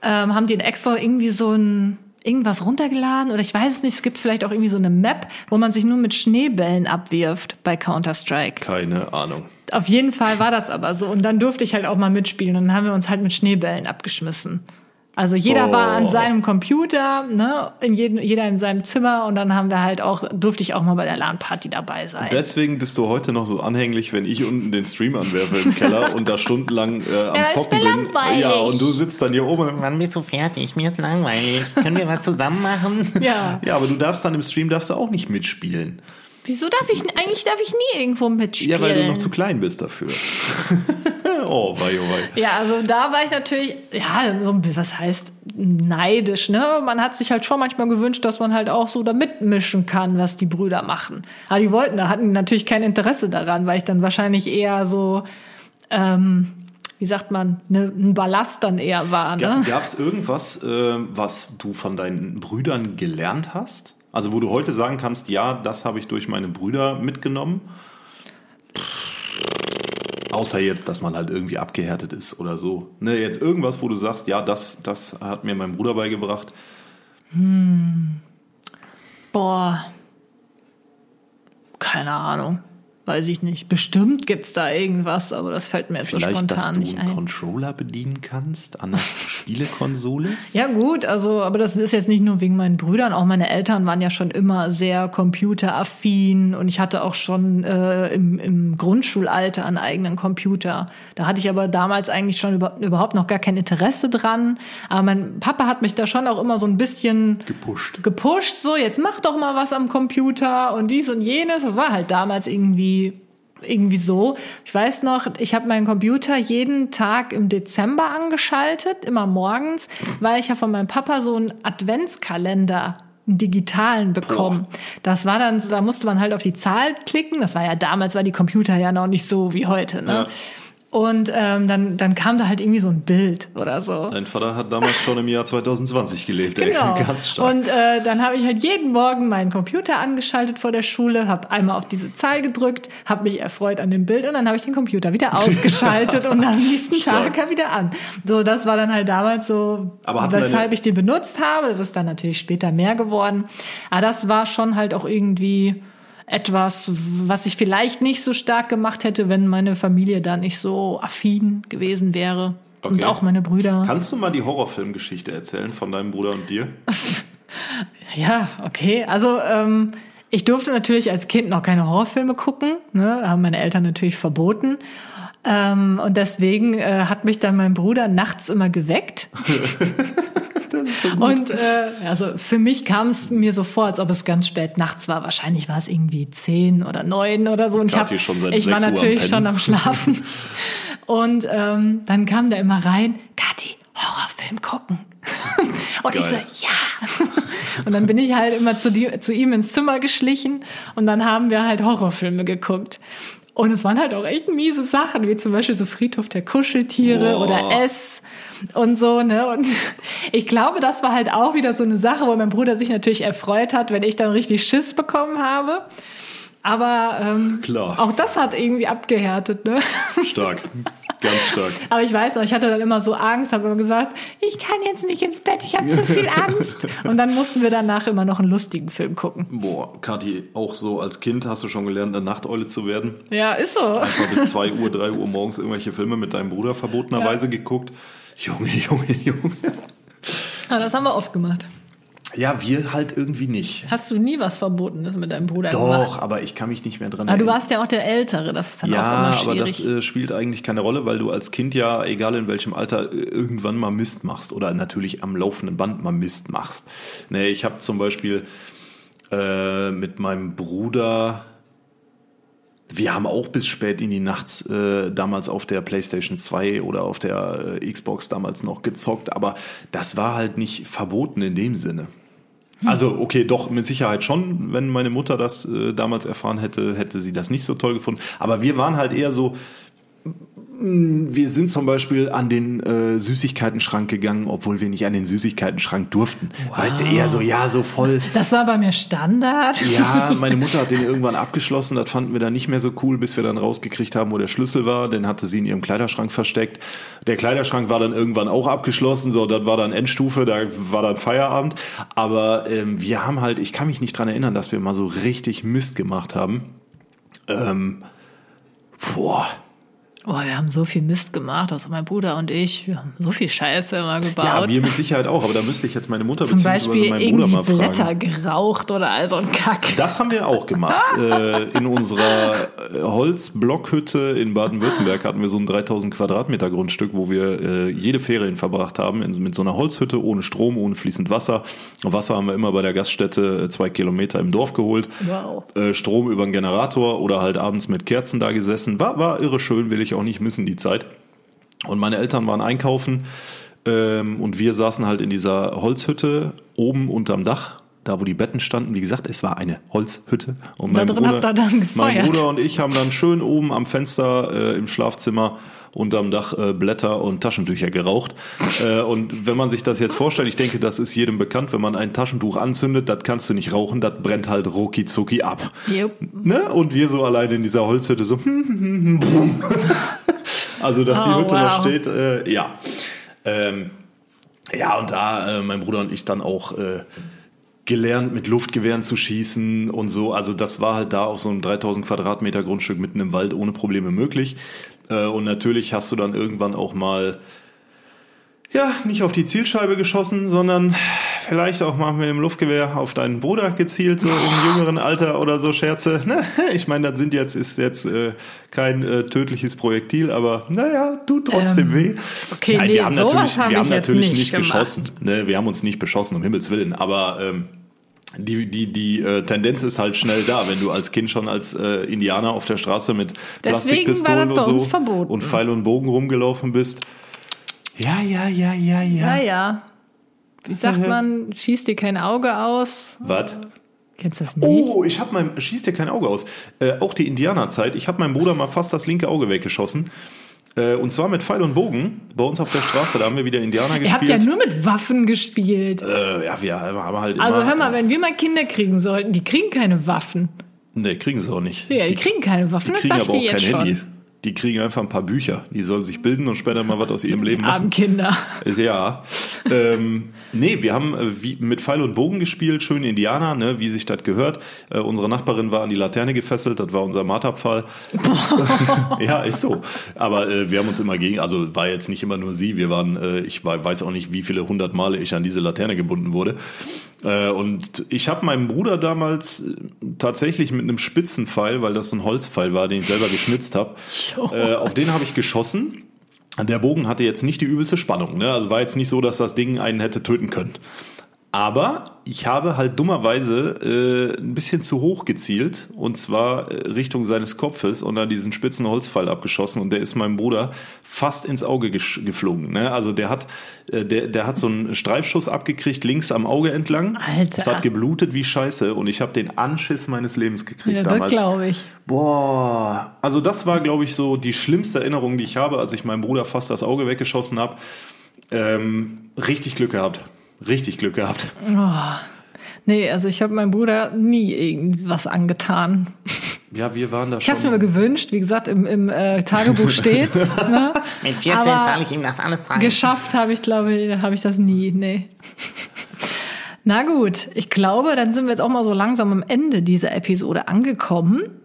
Ähm, haben die extra irgendwie so ein irgendwas runtergeladen oder ich weiß es nicht, es gibt vielleicht auch irgendwie so eine Map, wo man sich nur mit Schneebällen abwirft bei Counter-Strike. Keine Ahnung. Auf jeden Fall war das aber so und dann durfte ich halt auch mal mitspielen und dann haben wir uns halt mit Schneebällen abgeschmissen. Also jeder oh. war an seinem Computer, ne, in jedem, jeder in seinem Zimmer und dann haben wir halt auch, durfte ich auch mal bei der LAN-Party dabei sein. Und deswegen bist du heute noch so anhänglich, wenn ich unten den Stream anwerfe im Keller und da stundenlang äh, am ja, Zocken bin. Langweilig. Ja, und du sitzt dann hier oben. Wann bist du fertig? Mir ist langweilig. Können wir was zusammen machen? Ja. Ja, aber du darfst dann im Stream darfst du auch nicht mitspielen. Wieso darf ich, eigentlich darf ich nie irgendwo mitspielen? Ja, weil du noch zu klein bist dafür. Oh, wei, oh, wei. Ja, also da war ich natürlich, ja, so, was heißt neidisch, ne? Man hat sich halt schon manchmal gewünscht, dass man halt auch so da mitmischen kann, was die Brüder machen. Aber die wollten, da hatten natürlich kein Interesse daran, weil ich dann wahrscheinlich eher so, ähm, wie sagt man, ne, ein Ballast dann eher war, ne? Gab es irgendwas, äh, was du von deinen Brüdern gelernt hast? Also wo du heute sagen kannst, ja, das habe ich durch meine Brüder mitgenommen? Außer jetzt, dass man halt irgendwie abgehärtet ist oder so. Ne, jetzt irgendwas, wo du sagst, ja, das, das hat mir mein Bruder beigebracht. Hm. Boah. Keine Ahnung. Weiß ich nicht. Bestimmt gibt's da irgendwas, aber das fällt mir jetzt vielleicht so spontan nicht ein. Vielleicht, dass du einen Controller bedienen kannst an der Spielekonsole? Ja gut, also aber das ist jetzt nicht nur wegen meinen Brüdern, auch meine Eltern waren ja schon immer sehr computeraffin und ich hatte auch schon äh, im, im Grundschulalter einen eigenen Computer. Da hatte ich aber damals eigentlich schon über, überhaupt noch gar kein Interesse dran. Aber mein Papa hat mich da schon auch immer so ein bisschen gepusht. Gepusht, so jetzt mach doch mal was am Computer und dies und jenes. Das war halt damals irgendwie irgendwie so. Ich weiß noch, ich habe meinen Computer jeden Tag im Dezember angeschaltet, immer morgens, weil ich ja von meinem Papa so einen Adventskalender, einen digitalen bekommen. Boah. Das war dann, da musste man halt auf die Zahl klicken. Das war ja damals, war die Computer ja noch nicht so wie heute, ne? Ja. Und ähm, dann, dann kam da halt irgendwie so ein Bild oder so. Dein Vater hat damals schon im Jahr zwanzig zwanzig gelebt, ey. Genau. Ganz stark. Und äh, dann habe ich halt jeden Morgen meinen Computer angeschaltet vor der Schule, habe einmal auf diese Zahl gedrückt, habe mich erfreut an dem Bild und dann habe ich den Computer wieder ausgeschaltet und am nächsten Tag wieder an. So, das war dann halt damals so, aber weshalb ich den benutzt habe. Das ist dann natürlich später mehr geworden. Aber das war schon halt auch irgendwie etwas, was ich vielleicht nicht so stark gemacht hätte, wenn meine Familie da nicht so affin gewesen wäre. Okay. Und auch meine Brüder. Kannst du mal die Horrorfilmgeschichte erzählen von deinem Bruder und dir? Ja, okay. Also ähm, ich durfte natürlich als Kind noch keine Horrorfilme gucken. Ne? Haben meine Eltern natürlich verboten. Ähm, und deswegen äh, hat mich dann mein Bruder nachts immer geweckt. so gut. Und äh, also für mich kam es mir so vor, als ob es ganz spät nachts war. Wahrscheinlich war es irgendwie zehn oder neun oder so. Und ich, hab, schon seit ich war Uhr natürlich am schon am Schlafen. Und ähm, dann kam der immer rein, Kathi, Horrorfilm gucken. Und geil. Ich so, ja. Und dann bin ich halt immer zu, die, zu ihm ins Zimmer geschlichen und dann haben wir halt Horrorfilme geguckt. Und es waren halt auch echt miese Sachen, wie zum Beispiel so Friedhof der Kuscheltiere oh. oder S und so, ne? Und ich glaube, das war halt auch wieder so eine Sache, wo mein Bruder sich natürlich erfreut hat, wenn ich dann richtig Schiss bekommen habe. Aber ähm, klar. Auch das hat irgendwie abgehärtet, ne? Stark. Ganz stark. Aber ich weiß auch, ich hatte dann immer so Angst, habe immer gesagt, ich kann jetzt nicht ins Bett, ich habe zu viel Angst. Und dann mussten wir danach immer noch einen lustigen Film gucken. Boah, Kathi, auch so als Kind hast du schon gelernt, eine Nachteule zu werden. Ja, ist so. Einfach bis zwei Uhr, drei Uhr morgens irgendwelche Filme mit deinem Bruder verbotenerweise ja. geguckt. Junge, Junge, Junge. Aber das haben wir oft gemacht. Ja, wir halt irgendwie nicht. Hast du nie was Verbotenes mit deinem Bruder Doch, gemacht? Doch, aber ich kann mich nicht mehr dran erinnern. Aber du warst ja auch der Ältere, das ist dann ja, auch immer schwierig. Ja, aber das äh, spielt eigentlich keine Rolle, weil du als Kind ja, egal in welchem Alter, irgendwann mal Mist machst. Oder natürlich am laufenden Band mal Mist machst. Nee, ich habe zum Beispiel äh, mit meinem Bruder... Wir haben auch bis spät in die Nachts äh, damals auf der Playstation zwei oder auf der äh, Xbox damals noch gezockt. Aber das war halt nicht verboten in dem Sinne. Also okay, doch, mit Sicherheit schon. Wenn meine Mutter das äh, damals erfahren hätte, hätte sie das nicht so toll gefunden. Aber wir waren halt eher so... Wir sind zum Beispiel an den äh, Süßigkeiten-Schrank gegangen, obwohl wir nicht an den Süßigkeiten-Schrank durften. Wow. Weißt du, eher so, ja, so voll. Das war bei mir Standard. Ja, meine Mutter hat den irgendwann abgeschlossen, das fanden wir dann nicht mehr so cool, bis wir dann rausgekriegt haben, wo der Schlüssel war. Den hatte sie in ihrem Kleiderschrank versteckt. Der Kleiderschrank war dann irgendwann auch abgeschlossen, so, das war dann Endstufe, da war dann Feierabend. Aber ähm, wir haben halt, ich kann mich nicht dran erinnern, dass wir mal so richtig Mist gemacht haben. Ähm, boah. Oh, wir haben so viel Mist gemacht, also mein Bruder und ich, wir haben so viel Scheiße immer gebaut. Ja, wir mit Sicherheit auch, aber da müsste ich jetzt meine Mutter Zum beziehungsweise Beispiel meinen Bruder mal fragen. Blätter geraucht oder all so ein Kack. Das haben wir auch gemacht. äh, in unserer Holzblockhütte in Baden-Württemberg hatten wir so ein dreitausend Quadratmeter Grundstück, wo wir äh, jede Ferien verbracht haben, in, mit so einer Holzhütte ohne Strom, ohne fließend Wasser. Wasser haben wir immer bei der Gaststätte zwei Kilometer im Dorf geholt. Wow. Äh, Strom über einen Generator oder halt abends mit Kerzen da gesessen. War, war irre schön, will ich auch nicht missen die Zeit. Und meine Eltern waren einkaufen ähm, und wir saßen halt in dieser Holzhütte oben unterm Dach, da wo die Betten standen. Wie gesagt, es war eine Holzhütte. Und mein, da drin Bruder, habt ihr dann mein Bruder und ich haben dann schön oben am Fenster äh, im Schlafzimmer unterm Dach äh, Blätter und Taschentücher geraucht. Äh, und wenn man sich das jetzt vorstellt, ich denke, das ist jedem bekannt, wenn man ein Taschentuch anzündet, das kannst du nicht rauchen, das brennt halt rucki-zucki ab. Yep. Ne? Und wir so alleine in dieser Holzhütte so also, dass die oh, Hütte wow. noch steht, äh, ja. Ähm, ja, und da äh, mein Bruder und ich dann auch äh, gelernt, mit Luftgewehren zu schießen und so. Also das war halt da auf so einem dreitausend Quadratmeter Grundstück mitten im Wald ohne Probleme möglich. Und natürlich hast du dann irgendwann auch mal, ja, nicht auf die Zielscheibe geschossen, sondern vielleicht auch mal mit dem Luftgewehr auf deinen Bruder gezielt, so im jüngeren Alter oder so Scherze. Ne? Ich meine, das sind jetzt, ist jetzt äh, kein äh, tödliches Projektil, aber naja, tut trotzdem ähm, weh. Okay, nein, nee, wir haben natürlich, hab wir haben natürlich nicht, nicht geschossen. Ne? Wir haben uns nicht beschossen, um Himmels Willen, aber... Ähm, Die, die, die äh, Tendenz ist halt schnell da, wenn du als Kind schon als äh, Indianer auf der Straße mit Deswegen Plastikpistolen und so verboten. Und Pfeil und Bogen rumgelaufen bist. Ja, ja, ja, ja, ja. Ja, ja. Wie sagt man, schieß dir kein Auge aus? Was? Kennst du das nicht? Oh, ich hab mein, schieß dir kein Auge aus. Äh, auch die Indianerzeit. Ich habe meinem Bruder mal fast das linke Auge weggeschossen. Und zwar mit Pfeil und Bogen. Bei uns auf der Straße, da haben wir wieder Indianer gespielt. Ihr habt ja nur mit Waffen gespielt. Äh, ja, wir haben halt immer... Also hör mal, wenn wir mal Kinder kriegen sollten, die kriegen keine Waffen. Nee, kriegen sie auch nicht. Ja, die, die kriegen keine Waffen, die kriegen das sag ich dir jetzt schon. Handy. Die kriegen einfach ein paar Bücher. Die sollen sich bilden und später mal was aus ihrem Leben machen. Abendkinder. Ja. ähm, nee, wir haben äh, wie, mit Pfeil und Bogen gespielt, schön Indianer, ne, wie sich das gehört. Äh, unsere Nachbarin war an die Laterne gefesselt, das war unser Marterpfahl. Ja, ist so. Aber äh, wir haben uns immer gegen, also war jetzt nicht immer nur sie, wir waren, äh, ich war, weiß auch nicht, wie viele hundert Male ich an diese Laterne gebunden wurde. Äh, und ich habe meinem Bruder damals tatsächlich mit einem Spitzenpfeil, weil das so ein Holzpfeil war, den ich selber geschnitzt habe, oh. Äh, auf den habe ich geschossen der Bogen hatte jetzt nicht die übelste Spannung, ne? Also war jetzt nicht so, dass das Ding einen hätte töten können. Aber ich habe halt dummerweise äh, ein bisschen zu hoch gezielt, und zwar äh, Richtung seines Kopfes, und dann diesen spitzen Holzpfeil abgeschossen, und der ist meinem Bruder fast ins Auge gesch- geflogen. Ne? Also der hat, äh, der, der hat so einen Streifschuss abgekriegt, links am Auge entlang. Alter. Das hat geblutet wie Scheiße, und ich habe den Anschiss meines Lebens gekriegt ja, damals. Das glaube ich. Boah, also das war, glaube ich, so die schlimmste Erinnerung, die ich habe, als ich meinem Bruder fast das Auge weggeschossen habe. Ähm, richtig Glück gehabt. Richtig Glück gehabt. Oh, nee, also ich habe meinem Bruder nie irgendwas angetan. Ja, wir waren da ich schon. Ich habe es mir mal gewünscht, wie gesagt, im, im äh, Tagebuch steht's. Ne? Mit vierzehn zahle ich ihm nach alles rein. Geschafft habe ich, glaube ich, habe ich das nie, nee. Na gut, ich glaube, dann sind wir jetzt auch mal so langsam am Ende dieser Episode angekommen.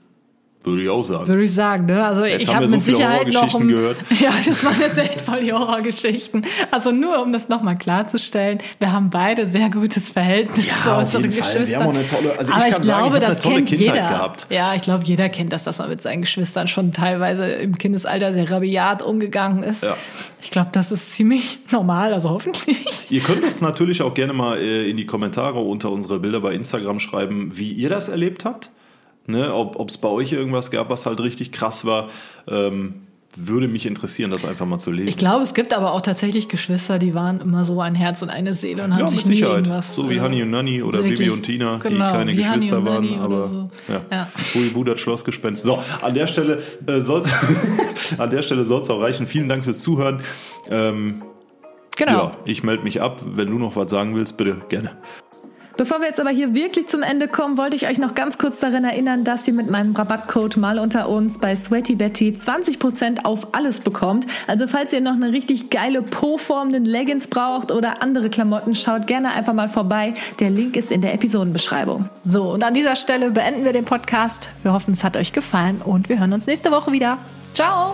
Würde ich auch sagen. Würde ich sagen, ne? Also jetzt ich habe so mit Sicherheit noch um, gehört. Ja, das waren jetzt echt voll die Horrorgeschichten. Also nur, um das nochmal klarzustellen, wir haben beide sehr gutes Verhältnis ja, zu unseren Geschwistern. Wir haben auch eine tolle, also aber ich, kann ich glaube, sagen, ich das eine tolle kennt Kindheit jeder. Gehabt. Ja, ich glaube, jeder kennt das, dass man mit seinen Geschwistern schon teilweise im Kindesalter sehr rabiat umgegangen ist. Ja. Ich glaube, das ist ziemlich normal, also hoffentlich. Ihr könnt uns natürlich auch gerne mal in die Kommentare unter unsere Bilder bei Instagram schreiben, wie ihr das erlebt habt. Ne, ob es bei euch irgendwas gab, was halt richtig krass war, ähm, würde mich interessieren, das einfach mal zu lesen. Ich glaube, es gibt aber auch tatsächlich Geschwister, die waren immer so ein Herz und eine Seele und haben ja, sich nie irgendwas... So wie äh, Hanni und Nanni oder wirklich, Bibi und Tina, genau, die keine Geschwister waren, aber... So. Ja. Ja. Huibu, das Schlossgespenst. So, an der Stelle äh, soll es auch reichen. Vielen Dank fürs Zuhören. Ähm, genau. Ja, ich melde mich ab. Wenn du noch was sagen willst, bitte gerne. Bevor wir jetzt aber hier wirklich zum Ende kommen, wollte ich euch noch ganz kurz daran erinnern, dass ihr mit meinem Rabattcode mal unter uns bei Sweaty Betty zwanzig Prozent auf alles bekommt. Also falls ihr noch eine richtig geile po-formenden Leggings braucht oder andere Klamotten, schaut gerne einfach mal vorbei. Der Link ist in der Episodenbeschreibung. So, und an dieser Stelle beenden wir den Podcast. Wir hoffen, es hat euch gefallen, und wir hören uns nächste Woche wieder. Ciao!